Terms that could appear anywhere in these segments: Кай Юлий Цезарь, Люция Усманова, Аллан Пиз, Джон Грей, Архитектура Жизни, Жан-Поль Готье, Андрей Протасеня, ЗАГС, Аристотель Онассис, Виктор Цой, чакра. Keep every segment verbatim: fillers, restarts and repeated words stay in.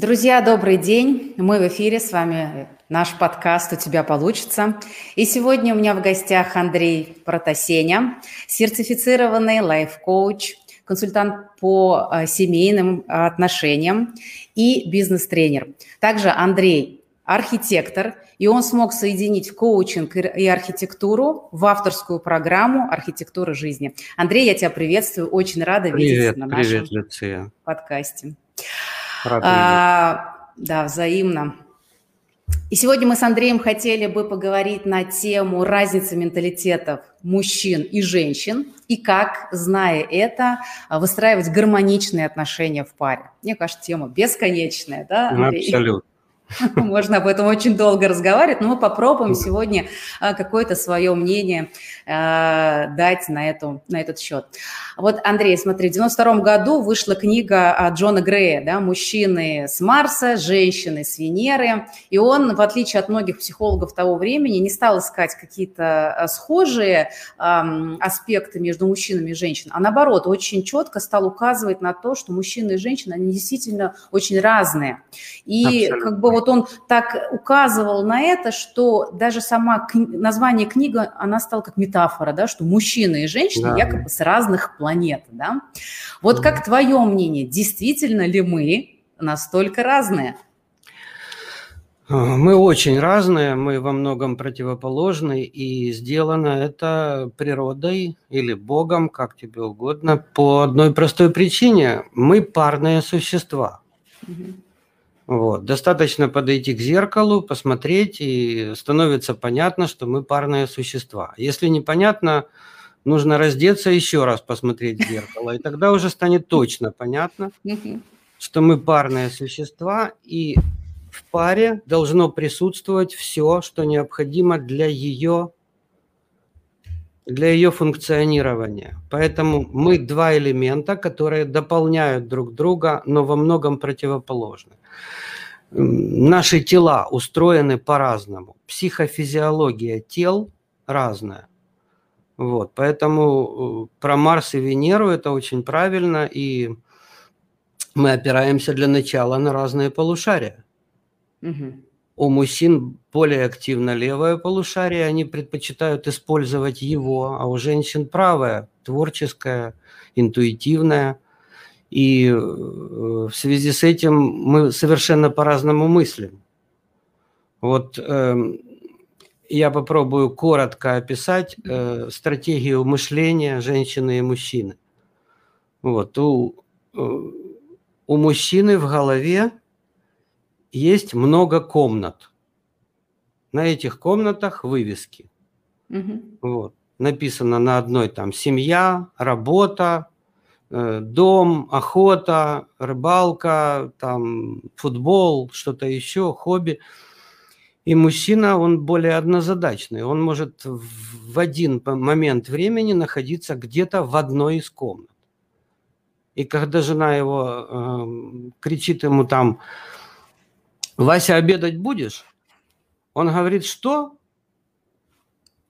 Друзья, добрый день. Мы в эфире, с вами наш подкаст «У тебя получится». И сегодня у меня в гостях Андрей Протасеня, сертифицированный лайф-коуч, консультант по семейным отношениям и бизнес-тренер. Также Андрей – архитектор, и он смог соединить коучинг и архитектуру в авторскую программу «Архитектура жизни». Андрей, я тебя приветствую, очень рада привет, видеть на нашем привет, Люция. Подкасте. А, да, взаимно. И сегодня мы с Андреем хотели бы поговорить на тему разницы менталитетов мужчин и женщин и как, зная это, выстраивать гармоничные отношения в паре. Мне кажется, тема бесконечная, да, Андрей? Абсолютно. Можно об этом очень долго разговаривать, но мы попробуем сегодня какое-то свое мнение дать на, эту, на этот счет. Вот, Андрей, смотри, в девяносто втором году вышла книга Джона Грея, да, «Мужчины с Марса, женщины с Венеры», и он, в отличие от многих психологов того времени, не стал искать какие-то схожие аспекты между мужчинами и женщинами, а наоборот, очень четко стал указывать на то, что мужчины и женщины, они действительно очень разные. И Абсолютно. Как бы вот он так указывал на это, что даже сама кни... название книги, она стала как метафора, да, что мужчины и женщины да. якобы с разных планет. Да? Вот да. как твое мнение, действительно ли мы настолько разные? Мы очень разные, мы во многом противоположны, и сделано это природой или Богом, как тебе угодно, по одной простой причине. Мы парные существа. Угу. Вот. Достаточно подойти к зеркалу, посмотреть, и становится понятно, что мы парные существа. Если непонятно, нужно раздеться, еще раз посмотреть в зеркало, и тогда уже станет точно понятно, что мы парные существа, и в паре должно присутствовать все, что необходимо для ее, для ее функционирования. Поэтому мы два элемента, которые дополняют друг друга, но во многом противоположны. Наши тела устроены по-разному. Психофизиология тел разная. Вот, поэтому про Марс и Венеру это очень правильно, и мы опираемся для начала на разные полушария. Угу. У мужчин более активно левое полушарие, они предпочитают использовать его, а у женщин правое, творческое, интуитивное. И в связи с этим мы совершенно по-разному мыслим. Вот э, я попробую коротко описать э, стратегию мышления женщины и мужчины. Вот, у, у мужчины в голове есть много комнат. На этих комнатах вывески. Mm-hmm. Вот, написано на одной там «семья», «работа», дом, охота, рыбалка, там, футбол, что-то еще, хобби. И мужчина, он более однозадачный. Он может в один момент времени находиться где-то в одной из комнат. И когда жена его э, кричит ему там, «Вася, обедать будешь?» Он говорит, что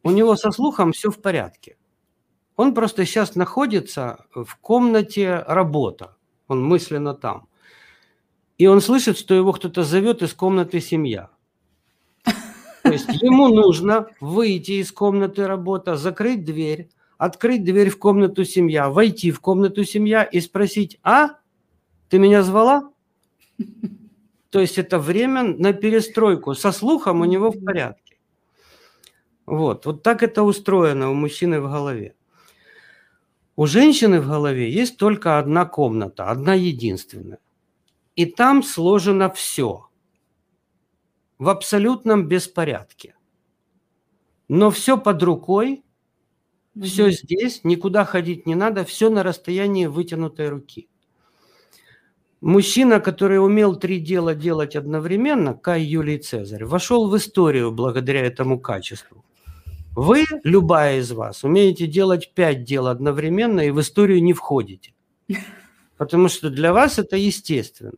у него со слухом все в порядке. Он просто сейчас находится в комнате «Работа». Он мысленно там. И он слышит, что его кто-то зовет из комнаты «Семья». То есть ему нужно выйти из комнаты «Работа», закрыть дверь, открыть дверь в комнату «Семья», войти в комнату «Семья» и спросить, «А, ты меня звала?» То есть это время на перестройку. Со слухом у него в порядке. Вот, вот так это устроено у мужчины в голове. У женщины в голове есть только одна комната, одна единственная. И там сложено все в абсолютном беспорядке. Но все под рукой, mm-hmm. все здесь, никуда ходить не надо, все на расстоянии вытянутой руки. Мужчина, который умел три дела делать одновременно, Кай Юлий Цезарь, вошел в историю благодаря этому качеству. Вы, любая из вас, умеете делать пять дел одновременно и в историю не входите. Потому что для вас это естественно.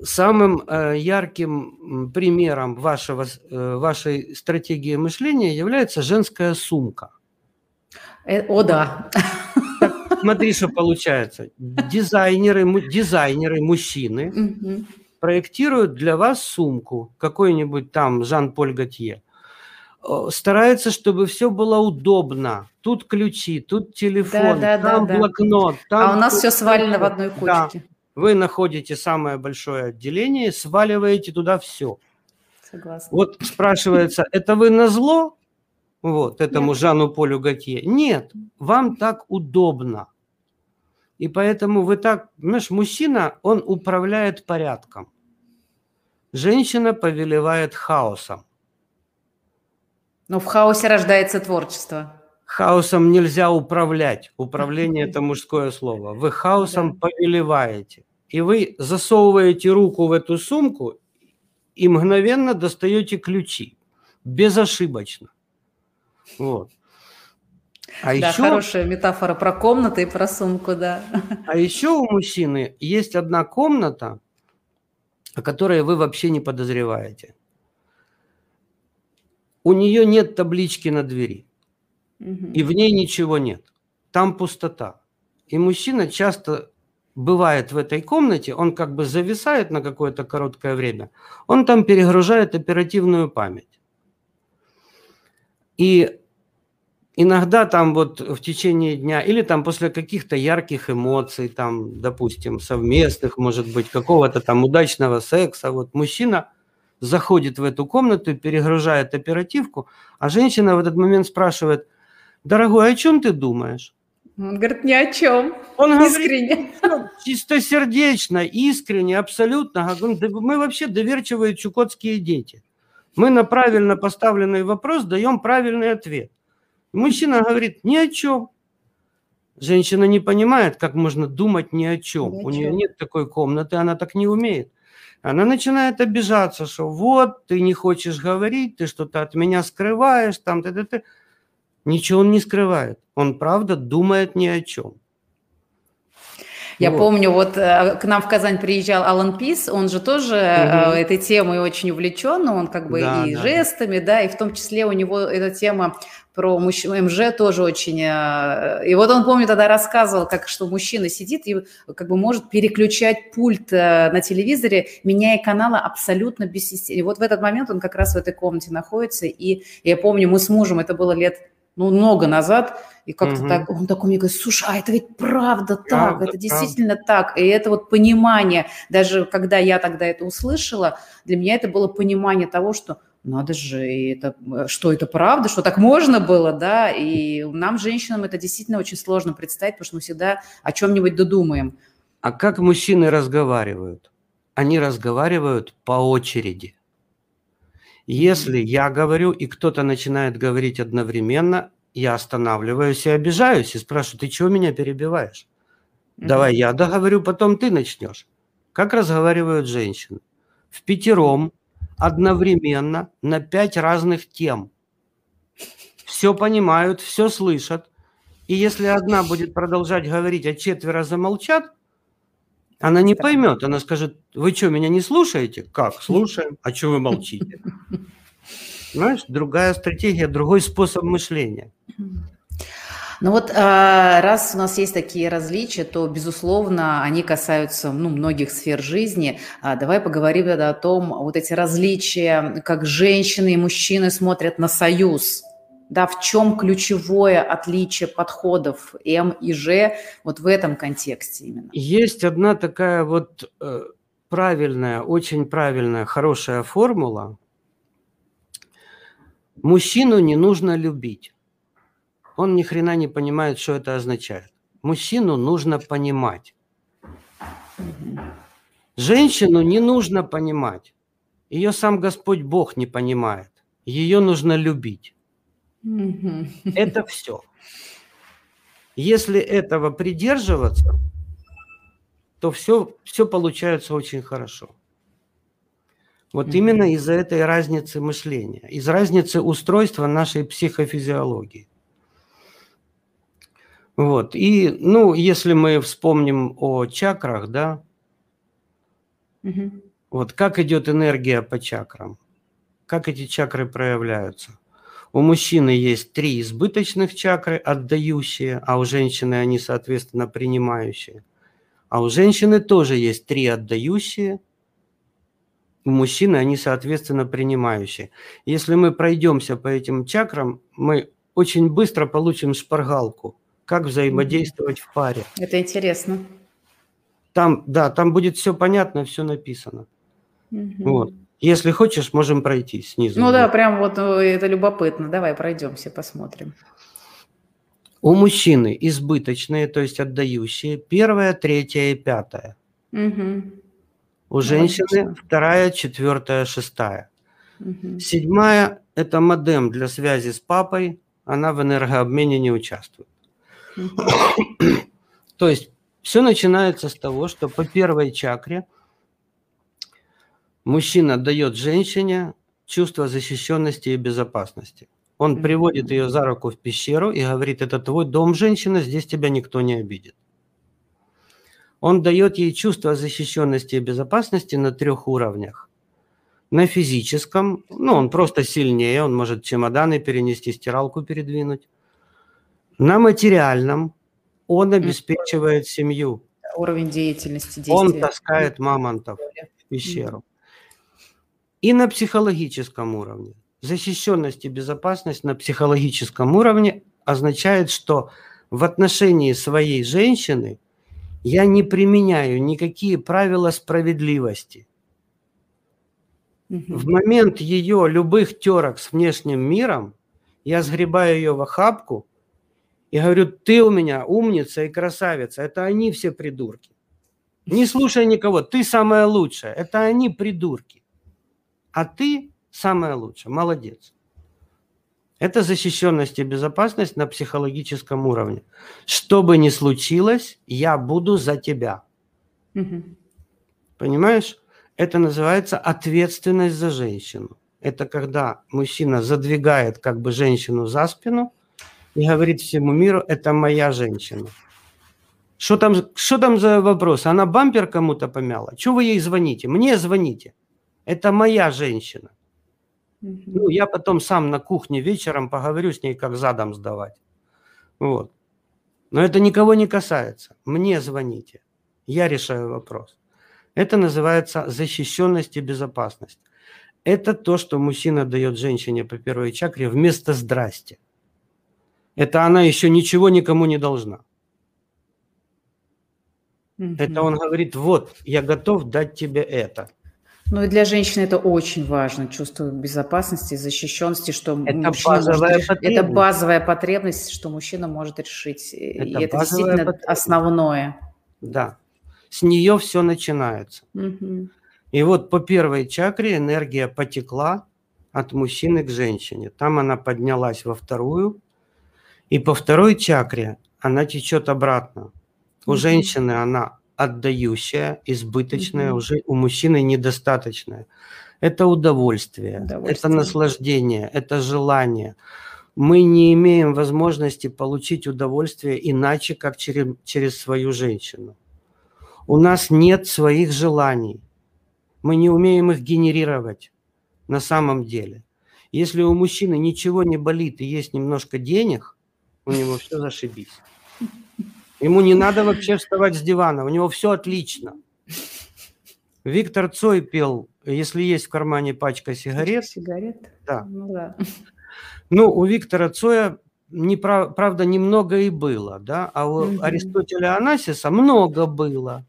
Самым э, ярким примером вашего, э, вашей стратегии мышления является женская сумка. Э, о, да. Так, смотри, что получается. Дизайнеры, дизайнеры мужчины угу. проектируют для вас сумку, какой-нибудь там Жан-Поль Готье. Стараются, чтобы все было удобно. Тут ключи, тут телефон, да, да, там да, блокнот. Да. Там а у нас все свалено в одной кучке. Да. Вы находите самое большое отделение, сваливаете туда все. Согласна. Вот спрашивается, это вы назло вот, этому Нет. Жану-Полю Готье? Нет, вам так удобно. И поэтому вы так... Знаешь, мужчина, он управляет порядком. Женщина повелевает хаосом. Но в хаосе рождается творчество. Хаосом нельзя управлять. Управление – это мужское слово. Вы хаосом да. повелеваете. И вы засовываете руку в эту сумку и мгновенно достаете ключи. Безошибочно. Вот. А да, еще... хорошая метафора про комнаты и про сумку, да. А еще у мужчины есть одна комната, о которой вы вообще не подозреваете. У нее нет таблички на двери. И в ней ничего нет. Там пустота. И мужчина часто бывает в этой комнате, он как бы зависает на какое-то короткое время, он там перегружает оперативную память. И иногда там вот в течение дня или там после каких-то ярких эмоций, там, допустим, совместных, может быть, какого-то там удачного секса, вот мужчина заходит в эту комнату, перегружает оперативку, а женщина в этот момент спрашивает: дорогой, о чем ты думаешь? Он говорит, ни о чем. Он искренне. Говорит, чистосердечно, искренне, абсолютно. Мы вообще доверчивые чукотские дети. Мы на правильно поставленный вопрос даем правильный ответ. Мужчина говорит, ни о чем. Женщина не понимает, как можно думать ни о чем. Ни о чем. У нее нет такой комнаты, она так не умеет. Она начинает обижаться, что вот, ты не хочешь говорить, ты что-то от меня скрываешь, там, ты-ты-ты. Ничего он не скрывает. Он, правда, думает ни о чем. Я вот. помню, вот к нам в Казань приезжал Аллан Пиз, он же тоже угу. этой темой очень увлечен, он как бы да, и да. жестами, да, и в том числе у него эта тема про мужч... МЖ тоже очень... И вот он, помню, тогда рассказывал, как, что мужчина сидит и как бы может переключать пульт на телевизоре, меняя каналы абсолютно без системы. И вот в этот момент он как раз в этой комнате находится, и я помню, мы с мужем, это было лет... ну, много назад, и как-то угу. так, он такой мне говорит, слушай, а это ведь правда так, правда, это действительно правда. так, и это вот понимание, даже когда я тогда это услышала, для меня это было понимание того, что надо же, и это, что это правда, что так можно было, да, и нам, женщинам, это действительно очень сложно представить, потому что мы всегда о чем-нибудь додумаем. А как мужчины разговаривают? Они разговаривают по очереди. Если я говорю, и кто-то начинает говорить одновременно, я останавливаюсь и обижаюсь, и спрашиваю, ты чего меня перебиваешь? Mm-hmm. Давай я договорю, потом ты начнешь. Как разговаривают женщины? Впятером, одновременно, на пять разных тем. Все понимают, все слышат. И если одна будет продолжать говорить, а четверо замолчат, она не поймет, она скажет, вы что, меня не слушаете? Как? Слушаем. А что вы молчите? Знаешь, другая стратегия, другой способ мышления. Ну вот раз у нас есть такие различия, то, безусловно, они касаются ну, многих сфер жизни. Давай поговорим тогда о том, вот эти различия, как женщины и мужчины смотрят на союз. Да, в чем ключевое отличие подходов М и Ж вот в этом контексте именно? Есть одна такая вот правильная, очень правильная, хорошая формула. Мужчину не нужно любить. Он ни хрена не понимает, что это означает. Мужчину нужно понимать. Женщину не нужно понимать. Ее сам Господь Бог не понимает. Ее нужно любить. Это все. Если этого придерживаться, то все, все получается очень хорошо. Вот mm-hmm. именно из-за этой разницы мышления, из разницы устройства нашей психофизиологии. Вот. И, ну, если мы вспомним о чакрах, да, mm-hmm. вот как идет энергия по чакрам, как эти чакры проявляются. У мужчины есть три избыточных чакры, отдающие, а у женщины они, соответственно, принимающие. А у женщины тоже есть три отдающие, у мужчины они, соответственно, принимающие. Если мы пройдемся по этим чакрам, мы очень быстро получим шпаргалку, как взаимодействовать в паре. Это интересно. Там, да, там будет все понятно, все написано. Угу. Вот. Если хочешь, можем пройти снизу. Ну да, прям вот это любопытно. Давай пройдемся, посмотрим. У мужчины избыточные, то есть отдающие, первая, третья и пятая. Угу. У женщины ну, вторая, четвертая, шестая. Угу. Седьмая – это модем для связи с папой. Она в энергообмене не участвует. Угу. То есть все начинается с того, что по первой чакре мужчина дает женщине чувство защищенности и безопасности. Он mm-hmm. приводит ее за руку в пещеру и говорит, это твой дом, женщина, здесь тебя никто не обидит. Он дает ей чувство защищенности и безопасности на трех уровнях. На физическом, ну он просто сильнее, он может чемоданы перенести, стиралку передвинуть. На материальном он обеспечивает mm-hmm. семью. Уровень деятельности, действия. Он таскает мамонтов в пещеру. Mm-hmm. И на психологическом уровне. Защищенность и безопасность на психологическом уровне означает, что в отношении своей женщины я не применяю никакие правила справедливости. Угу. В момент ее любых терок с внешним миром я сгребаю ее в охапку и говорю, ты у меня умница и красавица, это они все придурки. Не слушай никого, ты самая лучшая, это они придурки. А ты самое лучшее, молодец. Это защищенность и безопасность на психологическом уровне. Что бы ни случилось, я буду за тебя. Угу. Понимаешь? Это называется ответственность за женщину. Это когда мужчина задвигает как бы женщину за спину и говорит всему миру, это моя женщина. Что там, что там за вопрос? Она бампер кому-то помяла? Чего вы ей звоните? Мне звоните. Это моя женщина. Угу. Ну, я потом сам на кухне вечером поговорю с ней, как задом сдавать. Вот. Но это никого не касается. Мне звоните. Я решаю вопрос. Это называется защищенность и безопасность. Это то, что мужчина дает женщине по первой чакре вместо «здрасте». Это она еще ничего никому не должна. Угу. Это он говорит, вот, я готов дать тебе это. Ну и для женщины это очень важно, чувство безопасности, защищенности, что это мужчина базовая может, потребность. Это базовая потребность, что мужчина может решить. Это и это действительно основное. Да, с нее все начинается. Угу. И вот по первой чакре энергия потекла от мужчины к женщине. Там она поднялась во вторую, и по второй чакре она течет обратно. У угу. женщины она отдающая, избыточная, угу. уже у мужчины недостаточная. Это удовольствие, удовольствие, это наслаждение, это желание. Мы не имеем возможности получить удовольствие иначе, как через, через свою женщину. У нас нет своих желаний. Мы не умеем их генерировать на самом деле. Если у мужчины ничего не болит и есть немножко денег, у него все зашибись. Ему не надо вообще вставать с дивана, у него все отлично. Виктор Цой пел, если есть в кармане пачка сигарет. Пачка сигарет? Да. Ну, да. Ну, у Виктора Цоя, не, правда, немного и было, да, а у угу. Аристотеля Онассиса много было.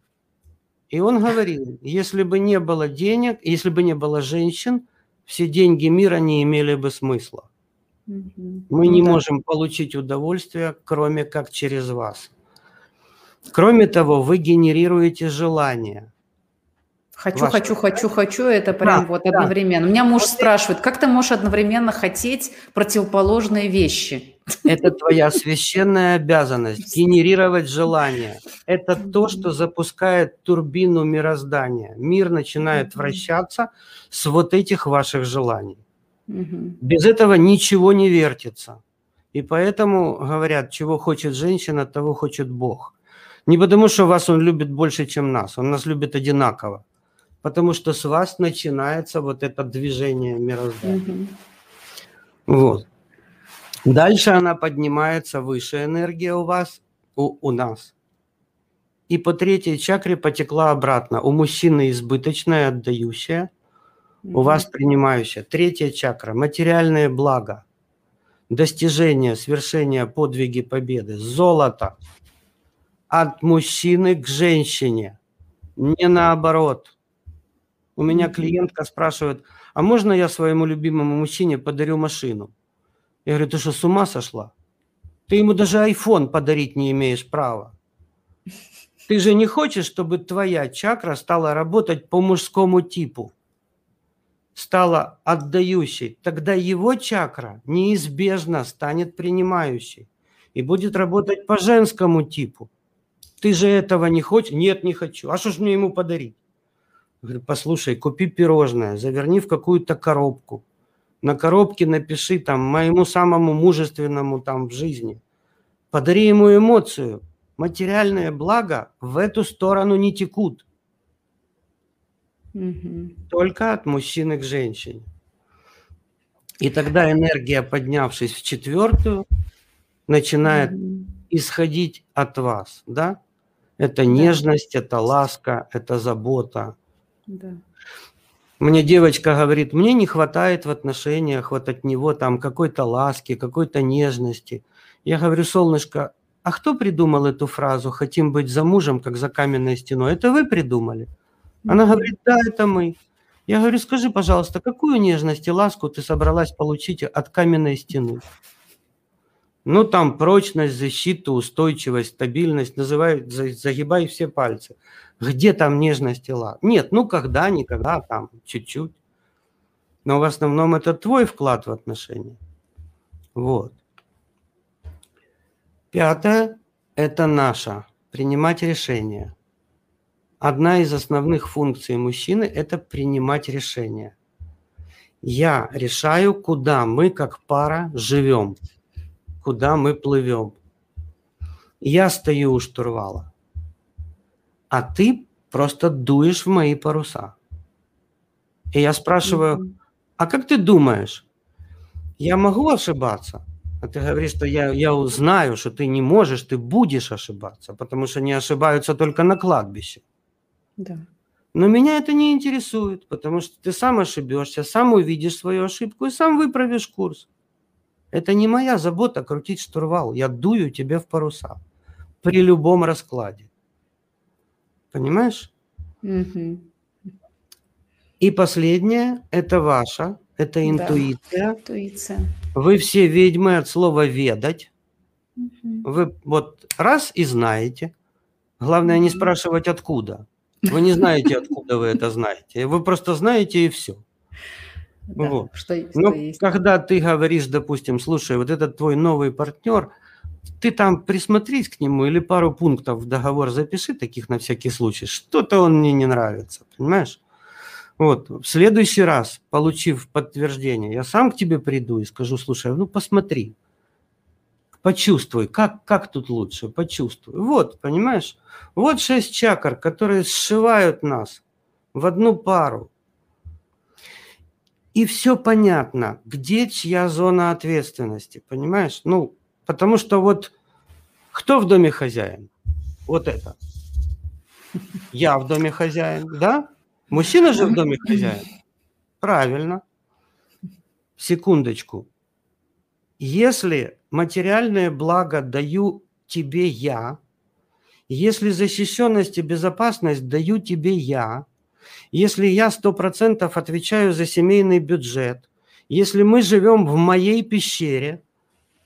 И он говорил, если бы не было денег, если бы не было женщин, все деньги мира не имели бы смысла. Угу. Мы ну, не да. можем получить удовольствие, кроме как через вас. Кроме того, вы генерируете желание. Хочу, Ваше... хочу, хочу, хочу, это прям да, вот да. одновременно. У меня муж спрашивает, как ты можешь одновременно хотеть противоположные вещи? Это твоя священная обязанность – генерировать желание. Это то, что запускает турбину мироздания. Мир начинает вращаться с вот этих ваших желаний. Без этого ничего не вертится. И поэтому говорят, чего хочет женщина, того хочет Бог. Не потому, что вас он любит больше, чем нас. Он нас любит одинаково. Потому что с вас начинается вот это движение мироздания. Угу. Вот. Дальше она поднимается выше, энергия у вас, у, у нас. И по третьей чакре потекла обратно. У мужчины избыточная, отдающая, mm-hmm. у вас принимающая. Третья чакра – материальное благо, достижения, свершения, подвиги, победы, золото. От мужчины к женщине, не наоборот. У меня клиентка спрашивает, а можно я своему любимому мужчине подарю машину? Я говорю, ты что, с ума сошла? Ты ему даже айфон подарить не имеешь права. Ты же не хочешь, чтобы твоя чакра стала работать по мужскому типу, стала отдающей. Тогда его чакра неизбежно станет принимающей и будет работать по женскому типу. Ты же этого не хочешь? Нет, не хочу. А что ж мне ему подарить? Я говорю, послушай, купи пирожное, заверни в какую-то коробку. На коробке напиши там моему самому мужественному там в жизни. Подари ему эмоцию. Материальные блага в эту сторону не текут. Угу. Только от мужчины к женщине. И тогда энергия, поднявшись в четвертую, начинает угу. исходить от вас. Да? Это да. нежность, это ласка, это забота. Да. Мне девочка говорит, мне не хватает в отношениях вот от него там какой-то ласки, какой-то нежности. Я говорю, солнышко, а кто придумал эту фразу «хотим быть за мужем, как за каменной стеной»? Это вы придумали? Она говорит, да, это мы. Я говорю, скажи, пожалуйста, какую нежность и ласку ты собралась получить от каменной стены? Ну, там прочность, защиту, устойчивость, стабильность, называй, загибай все пальцы. Где там нежность и ласка? Нет, ну, когда, никогда, там, чуть-чуть. Но в основном это твой вклад в отношения. Вот. Пятое – это наша, принимать решения. Одна из основных функций мужчины – это принимать решения. Я решаю, куда мы, как пара, живем. Куда мы плывем. Я стою у штурвала, а ты просто дуешь в мои паруса. И я спрашиваю, mm-hmm. а как ты думаешь, я могу ошибаться? А ты говоришь, что я, я знаю, что ты не можешь, ты будешь ошибаться, потому что не ошибаются только на кладбище. Да. Но меня это не интересует, потому что ты сам ошибешься, сам увидишь свою ошибку и сам выправишь курс. Это не моя забота крутить штурвал. Я дую тебе в паруса при любом раскладе. Понимаешь? Mm-hmm. И последнее – это ваша, это интуиция. Да. Интуиция. Вы все ведьмы от слова «ведать». Mm-hmm. Вы вот раз и знаете. Главное не спрашивать, откуда. Вы не знаете, откуда вы это знаете. Вы просто знаете, и все. Да, вот. что, что Но есть. Когда ты говоришь, допустим, слушай, вот этот твой новый партнер, ты там присмотрись к нему или пару пунктов в договор запиши, таких на всякий случай, что-то он мне не нравится, понимаешь? Вот, в следующий раз, получив подтверждение, я сам к тебе приду и скажу, слушай, ну посмотри, почувствуй, как, как тут лучше, почувствуй. Вот, понимаешь, вот шесть чакр, которые сшивают нас в одну пару. И все понятно, где чья зона ответственности, понимаешь? Ну, потому что вот кто в доме хозяин? Вот это. Я в доме хозяин, да? Мужчина же в доме хозяин. Правильно. Секундочку. Если материальное благо даю тебе я, если защищенность и безопасность даю тебе я, если я сто процентов отвечаю за семейный бюджет, если мы живем в моей пещере,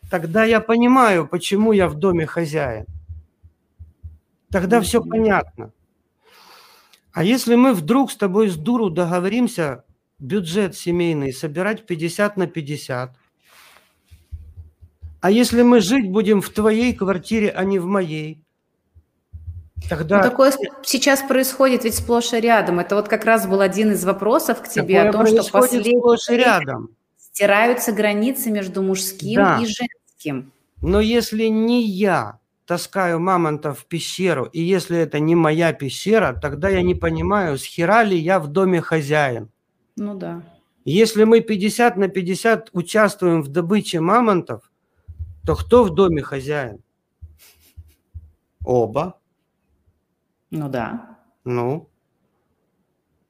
тогда я понимаю, почему я в доме хозяин. Тогда все понятно. А если мы вдруг с тобой с дуру договоримся бюджет семейный собирать пятьдесят на пятьдесят, а если мы жить будем в твоей квартире, а не в моей, тогда... Ну, такое сейчас происходит ведь сплошь и рядом. Это вот как раз был один из вопросов к тебе такое о том, что последние стираются границы между мужским да. и женским. Но если не я таскаю мамонта в пещеру, и если это не моя пещера, тогда я не понимаю, схера ли я в доме хозяин. Ну да. Если мы пятьдесят на пятьдесят участвуем в добыче мамонтов, то кто в доме хозяин? Оба. Ну да. Ну.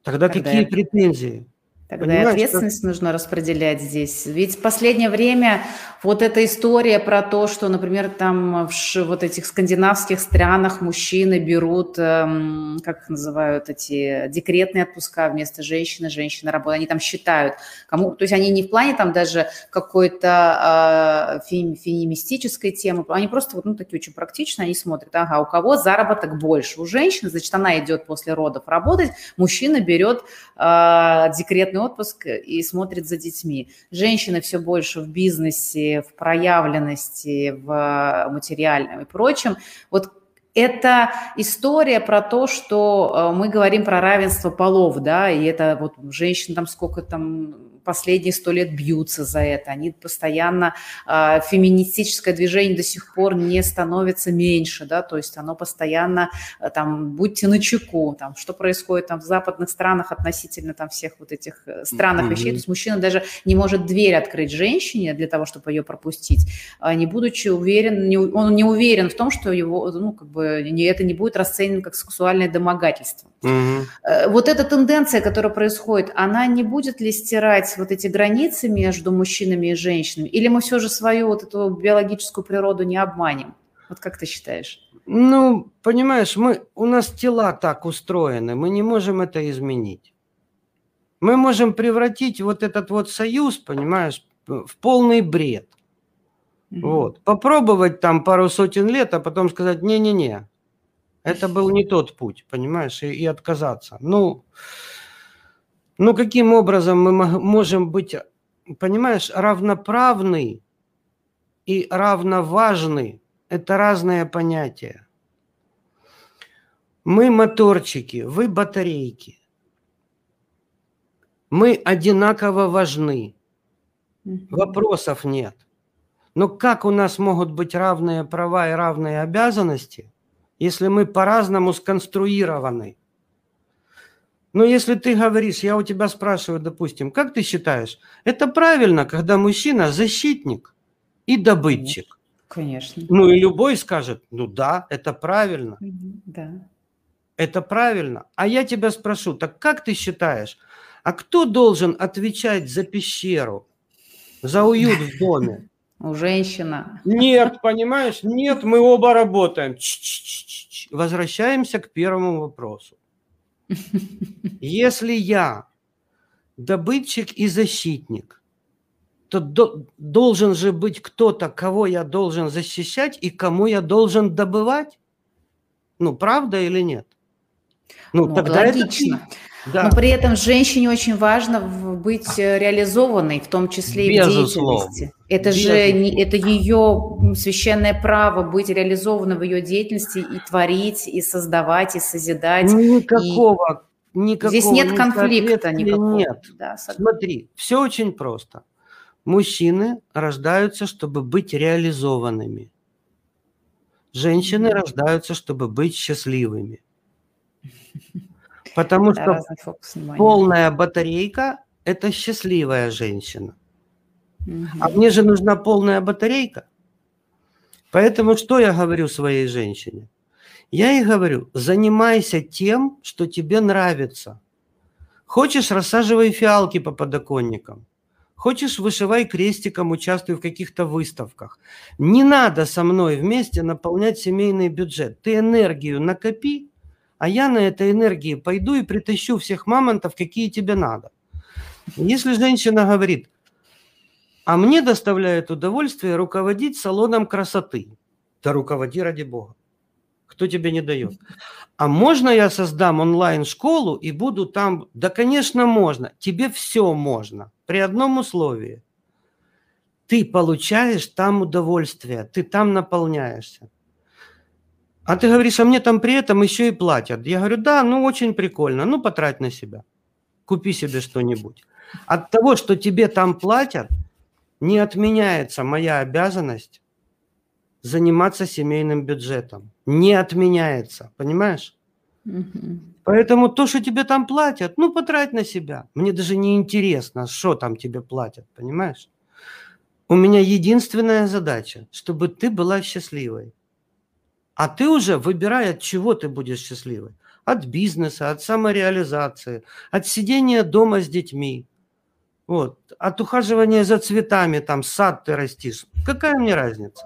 Тогда, Тогда какие это... претензии? Тогда Понимаешь, и ответственность как... нужно распределять здесь. Ведь в последнее время вот эта история про то, что, например, там в вот этих скандинавских странах мужчины берут, эм, как их называют, эти декретные отпуска вместо женщины, женщина работает, они там считают, кому, то есть они не в плане там даже какой-то э, фем, феминистической темы, они просто вот ну, такие очень практичные, они смотрят, ага, у кого заработок больше, у женщины, значит, она идет после родов работать, мужчина берет э, декретный отпуск и смотрит за детьми. Женщины все больше в бизнесе, в проявленности, в материальном и прочем. Вот это история про то, что мы говорим про равенство полов, да, и это вот женщины там сколько там... последние сто лет бьются за это, они постоянно, э, феминистическое движение до сих пор не становится меньше, да, то есть оно постоянно, э, там, будьте начеку, там, что происходит там в западных странах относительно там всех вот этих странных mm-hmm. вещей, то есть мужчина даже не может дверь открыть женщине для того, чтобы ее пропустить, не будучи уверен, не, он не уверен в том, что его, ну, как бы, не, это не будет расценено как сексуальное домогательство. Mm-hmm. Э, вот эта тенденция, которая происходит, она не будет ли стирать вот эти границы между мужчинами и женщинами? Или мы все же свою вот эту биологическую природу не обманем? Вот как ты считаешь? Ну, понимаешь, мы, у нас тела так устроены, мы не можем это изменить. Мы можем превратить вот этот вот союз, понимаешь, в полный бред. Mm-hmm. Вот. Попробовать там пару сотен лет, а потом сказать, не-не-не, это был не тот путь, понимаешь, и, и отказаться. Ну... Ну, каким образом мы можем быть, понимаешь, равноправны и равноважны? Это разные понятия. Мы моторчики, вы батарейки. Мы одинаково важны. Вопросов нет. Но как у нас могут быть равные права и равные обязанности, если мы по-разному сконструированы? Но если ты говоришь, я у тебя спрашиваю, допустим, как ты считаешь, это правильно, когда мужчина защитник и добытчик? Конечно. Ну и любой скажет, ну да, это правильно. Да. Это правильно. А я тебя спрошу, так как ты считаешь, а кто должен отвечать за пещеру, за уют в доме? У женщина. Нет, понимаешь, нет, мы оба работаем. Возвращаемся к первому вопросу. Если я добытчик и защитник, то до, должен же быть кто-то, кого я должен защищать и кому я должен добывать. Ну, правда или нет? Ну, ну тогда логично. Это... Да. Но при этом женщине очень важно быть реализованной, в том числе и в деятельности. Это же это ее священное право быть реализованной в ее деятельности и творить, и создавать, и созидать. Никакого, и... никакого. Здесь нет конфликта никакого. Нет. Да, смотри, все очень просто. Мужчины рождаются, чтобы быть реализованными. Женщины да. рождаются, чтобы быть счастливыми. Потому да, что полная батарейка – это счастливая женщина. Угу. А мне же нужна полная батарейка. Поэтому что я говорю своей женщине? Я ей говорю, занимайся тем, что тебе нравится. Хочешь, рассаживай фиалки по подоконникам. Хочешь, вышивай крестиком, участвуй в каких-то выставках. Не надо со мной вместе наполнять семейный бюджет. Ты энергию накопи, а я на этой энергии пойду и притащу всех мамонтов, какие тебе надо. Если женщина говорит, а мне доставляет удовольствие руководить салоном красоты, да руководи ради Бога, кто тебе не дает. А можно я создам онлайн-школу и буду там? Да, конечно, можно. Тебе все можно при одном условии. Ты получаешь там удовольствие, ты там наполняешься. А ты говоришь, а мне там при этом еще и платят. Я говорю, да, ну очень прикольно, ну потрать на себя, купи себе что-нибудь. От того, что тебе там платят, не отменяется моя обязанность заниматься семейным бюджетом. Не отменяется, понимаешь? Угу. Поэтому то, что тебе там платят, ну потрать на себя. Мне даже не интересно, что там тебе платят, понимаешь? У меня единственная задача, чтобы ты была счастливой. А ты уже выбирай, от чего ты будешь счастливой. От бизнеса, от самореализации, от сидения дома с детьми, вот, от ухаживания за цветами, там, сад ты растишь. Какая мне разница?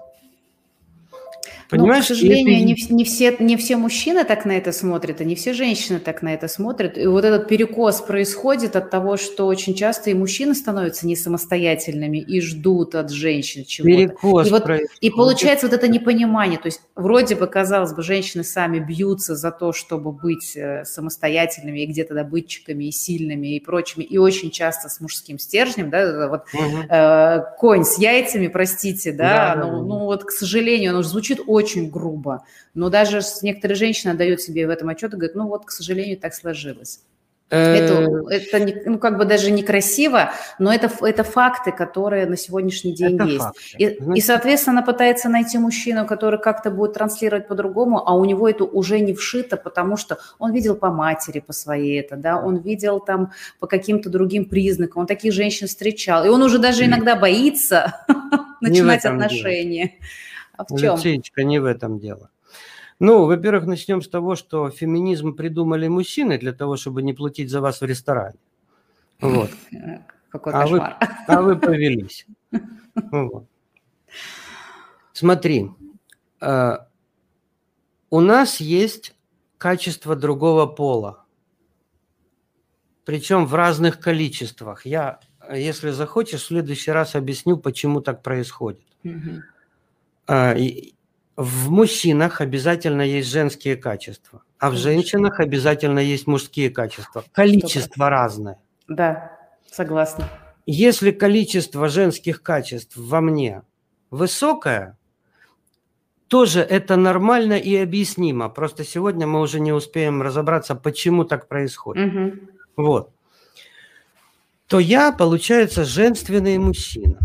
Понимаешь, ну, к сожалению, это... не, не, все, не все мужчины так на это смотрят, и не все женщины так на это смотрят. И вот этот перекос происходит от того, что очень часто и мужчины становятся не самостоятельными и ждут от женщин чего-то. Перекос и, вот, и получается вот это непонимание. То есть вроде бы, казалось бы, женщины сами бьются за то, чтобы быть самостоятельными и где-то добытчиками и сильными и прочими. И очень часто с мужским стержнем, да, вот, угу. э, конь с яйцами, простите, да, да, ну, да. ну вот, к сожалению, оно звучит очень грубо, но даже некоторые женщины дают себе в этом отчет и говорят, ну вот, к сожалению, так сложилось. это, это не, ну, как бы даже некрасиво, но это, это факты, которые на сегодняшний день это есть. И, Значит... и, соответственно, она пытается найти мужчину, который как-то будет транслировать по-другому, а у него это уже не вшито, потому что он видел по матери, по своей это, да, он видел там по каким-то другим признакам, он таких женщин встречал, и он уже даже иногда боится начинать отношения. А в чем? Люциечка, не в этом дело. Ну, во-первых, начнем с того, что феминизм придумали мужчины для того, чтобы не платить за вас в ресторане. Вот. Какой а кошмар. Вы, а вы повелись. Вот. Смотри, э, у нас есть качество другого пола, причем в разных количествах. Я, если захочешь, в следующий раз объясню, почему так происходит. Угу. В мужчинах обязательно есть женские качества, а в женщинах обязательно есть мужские качества. Количество разное. Да, согласна. Если количество женских качеств во мне высокое, тоже это нормально и объяснимо. Просто сегодня мы уже не успеем разобраться, почему так происходит. Угу. Вот. То я, получается, женственный мужчина.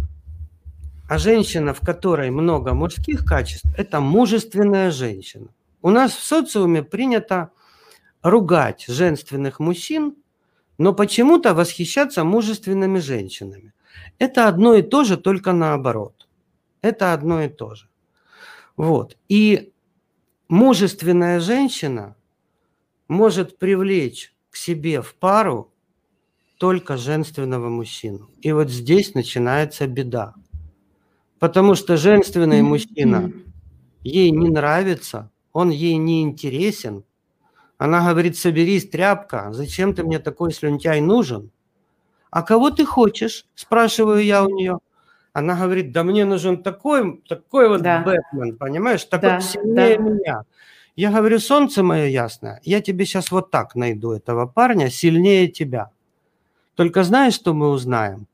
А женщина, в которой много мужских качеств, это мужественная женщина. У нас в социуме принято ругать женственных мужчин, но почему-то восхищаться мужественными женщинами. Это одно и то же, только наоборот. Это одно и то же. Вот. И мужественная женщина может привлечь к себе в пару только женственного мужчину. И вот здесь начинается беда. Потому что женственный мужчина ей не нравится, он ей не интересен. Она говорит, соберись, тряпка, зачем ты мне такой слюнтяй нужен? А кого ты хочешь? Спрашиваю я у нее. Она говорит, да мне нужен такой, такой вот да. Бэтмен, понимаешь, такой да, сильнее да. меня. Я говорю, солнце мое ясное, я тебе сейчас вот так найду этого парня, сильнее тебя. Только знаешь, что мы узнаем?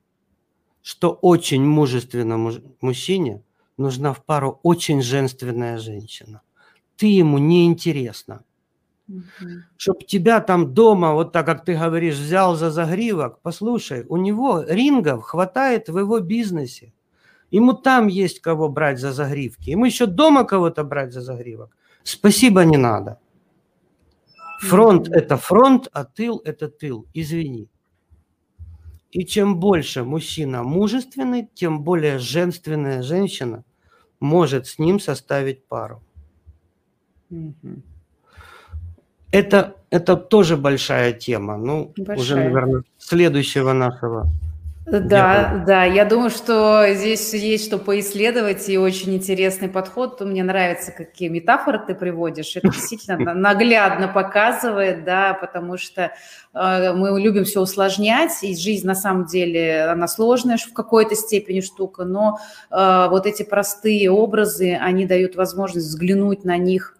Что очень мужественному мужчине нужна в пару очень женственная женщина. Ты ему неинтересна. Mm-hmm. Чтоб тебя там дома, вот так, как ты говоришь, взял за загривок, послушай, у него рингов хватает в его бизнесе. Ему там есть кого брать за загривки. Ему еще дома кого-то брать за загривок. Спасибо, не надо. Фронт mm-hmm. – это фронт, а тыл – это тыл. Извини. И чем больше мужчина мужественный, тем более женственная женщина может с ним составить пару. Mm-hmm. Это, это тоже большая тема. Ну, большая. Уже, наверное, следующего нашего... Да, да, я думаю, что здесь есть что поисследовать, и очень интересный подход. Мне нравится, какие метафоры ты приводишь. Это действительно наглядно показывает, да, потому что э, мы любим все усложнять, и жизнь, на самом деле, она сложная в какой-то степени штука, но э, вот эти простые образы, они дают возможность взглянуть на них,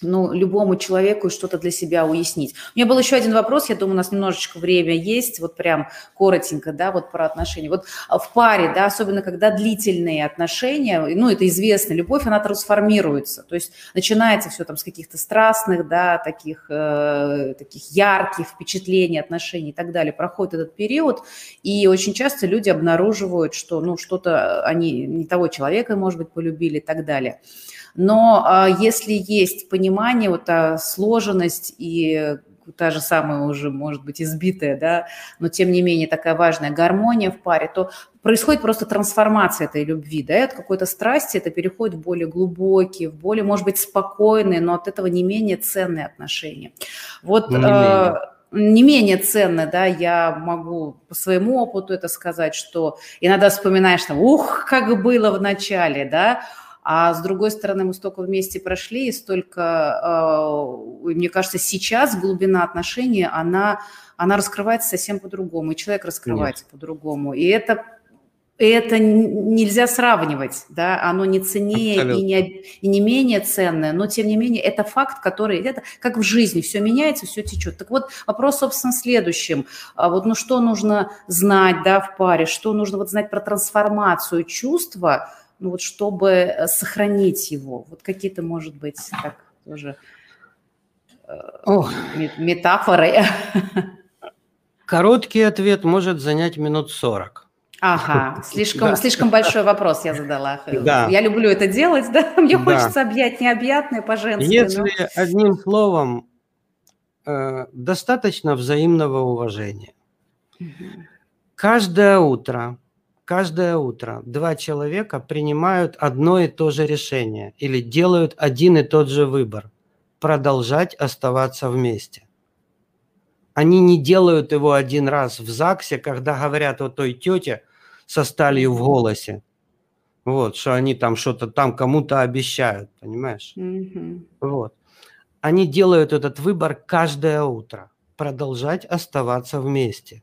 ну, любому человеку что-то для себя уяснить. У меня был еще один вопрос, я думаю, у нас немножечко время есть, вот прям коротенько, да, вот про отношения. Вот в паре, да, особенно когда длительные отношения, ну, это известно, любовь, она трансформируется, то есть начинается все там с каких-то страстных, да, таких, э, таких ярких впечатлений, отношений и так далее. Проходит этот период, и очень часто люди обнаруживают, что, ну, что-то они не того человека, может быть, полюбили и так далее. Но э, если есть понимание, вот, а, сложенность и та же самая уже, может быть, избитая, да, но тем не менее такая важная гармония в паре, то происходит просто трансформация этой любви, да, и от какой-то страсти это переходит в более глубокие, в более, может быть, спокойные, но от этого не менее ценные отношения. Вот... Не менее. Не менее ценно, да, я могу по своему опыту это сказать, что иногда вспоминаешь, там, ух, как было в начале, да, а с другой стороны мы столько вместе прошли, и столько, мне кажется, сейчас глубина отношений, она, она раскрывается совсем по-другому, и человек раскрывается Нет. по-другому, и это... Это нельзя сравнивать, да, оно не ценнее и не, и не менее ценное, но тем не менее это факт, который, это как в жизни, все меняется, все течет. Так вот, вопрос, собственно, следующим. Вот, ну, что нужно знать, да, в паре, что нужно вот знать про трансформацию чувства, ну, вот, чтобы сохранить его? Вот какие-то, может быть, так тоже метафоры. Короткий ответ может занять минут сорок. Ага, слишком, да. слишком большой вопрос я задала. Да. Я люблю это делать, да? Мне да. хочется объять необъятное по-женски. Если но... одним словом, э, достаточно взаимного уважения. Угу. Каждое утро, каждое утро два человека принимают одно и то же решение или делают один и тот же выбор – продолжать оставаться вместе. Они не делают его один раз в ЗАГСе, когда говорят о той тете со сталью в голосе. Вот, что они там что-то там кому-то обещают, понимаешь? Mm-hmm. Вот. Они делают этот выбор каждое утро. Продолжать оставаться вместе.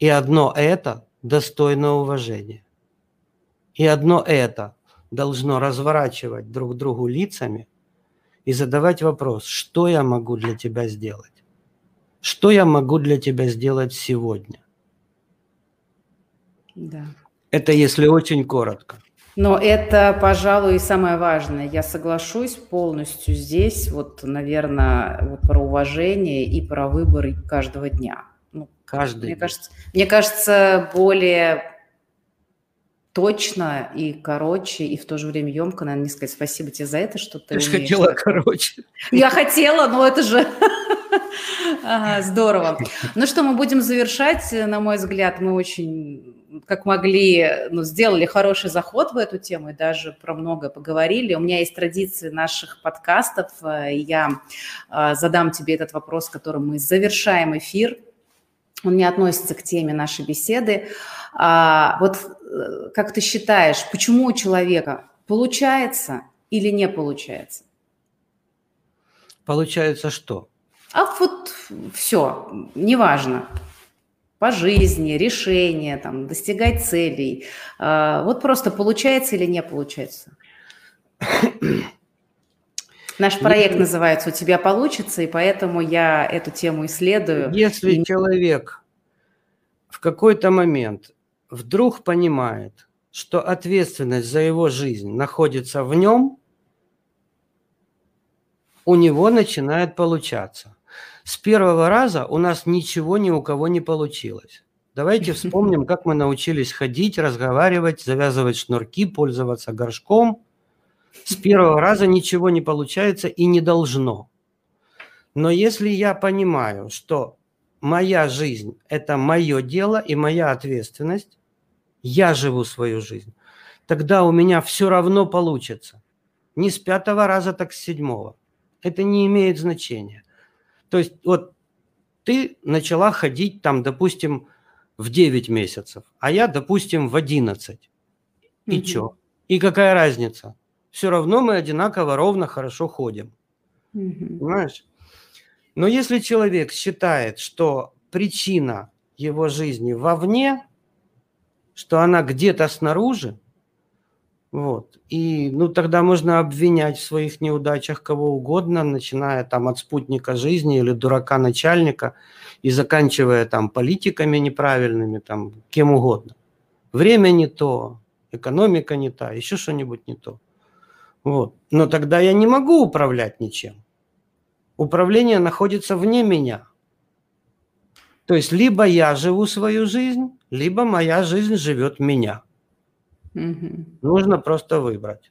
И одно это достойно уважения. И одно это должно разворачивать друг другу лицами и задавать вопрос, что я могу для тебя сделать? Что я могу для тебя сделать сегодня? Да. Это если очень коротко. Но это, пожалуй, и самое важное. Я соглашусь полностью здесь, вот, наверное, вот про уважение и про выборы каждого дня. Ну, Каждый мне день. Кажется, мне кажется, более точно и короче, и в то же время емко, наверное, не сказать спасибо тебе за это, что ты Ты же хотела так... короче. Я хотела, но это же... Ага, здорово. Ну что, мы будем завершать, на мой взгляд, мы очень, как могли, ну, сделали хороший заход в эту тему и даже про многое поговорили. У меня есть традиции наших подкастов, я задам тебе этот вопрос, которым мы завершаем эфир. Он не относится к теме нашей беседы. Вот как ты считаешь, почему у человека получается или не получается? Получается что? А вот все, неважно, по жизни, решения, там, достигать целей, вот просто получается или не получается. Наш проект Если... называется «У тебя получится», и поэтому я эту тему исследую. Если и... человек в какой-то момент вдруг понимает, что ответственность за его жизнь находится в нем, у него начинает получаться. С первого раза у нас ничего ни у кого не получилось. Давайте вспомним, как мы научились ходить, разговаривать, завязывать шнурки, пользоваться горшком. С первого раза ничего не получается и не должно. Но если я понимаю, что моя жизнь – это мое дело и моя ответственность, я живу свою жизнь, тогда у меня все равно получится. Не с пятого раза, так с седьмого. Это не имеет значения. То есть вот ты начала ходить там, допустим, в девять месяцев, а я, допустим, в одиннадцать. И угу. что? И какая разница? Все равно мы одинаково ровно хорошо ходим. Угу. Понимаешь? Но если человек считает, что причина его жизни вовне, что она где-то снаружи, вот, и ну тогда можно обвинять в своих неудачах кого угодно, начиная там от спутника жизни или дурака начальника и заканчивая там политиками неправильными, там кем угодно. Время не то, экономика не та, еще что-нибудь не то. Вот. Но тогда я не могу управлять ничем. Управление находится вне меня. То есть либо я живу свою жизнь, либо моя жизнь живет меня. Угу. Нужно просто выбрать.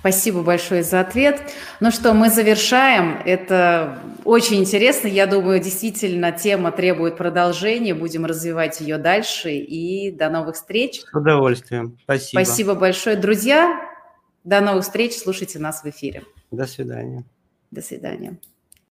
Спасибо большое за ответ. Ну что, мы завершаем. Это очень интересно. Я думаю, действительно, тема требует продолжения. Будем развивать ее дальше. И до новых встреч. С удовольствием. Спасибо. Спасибо большое, друзья. До новых встреч. Слушайте нас в эфире. До свидания. До свидания.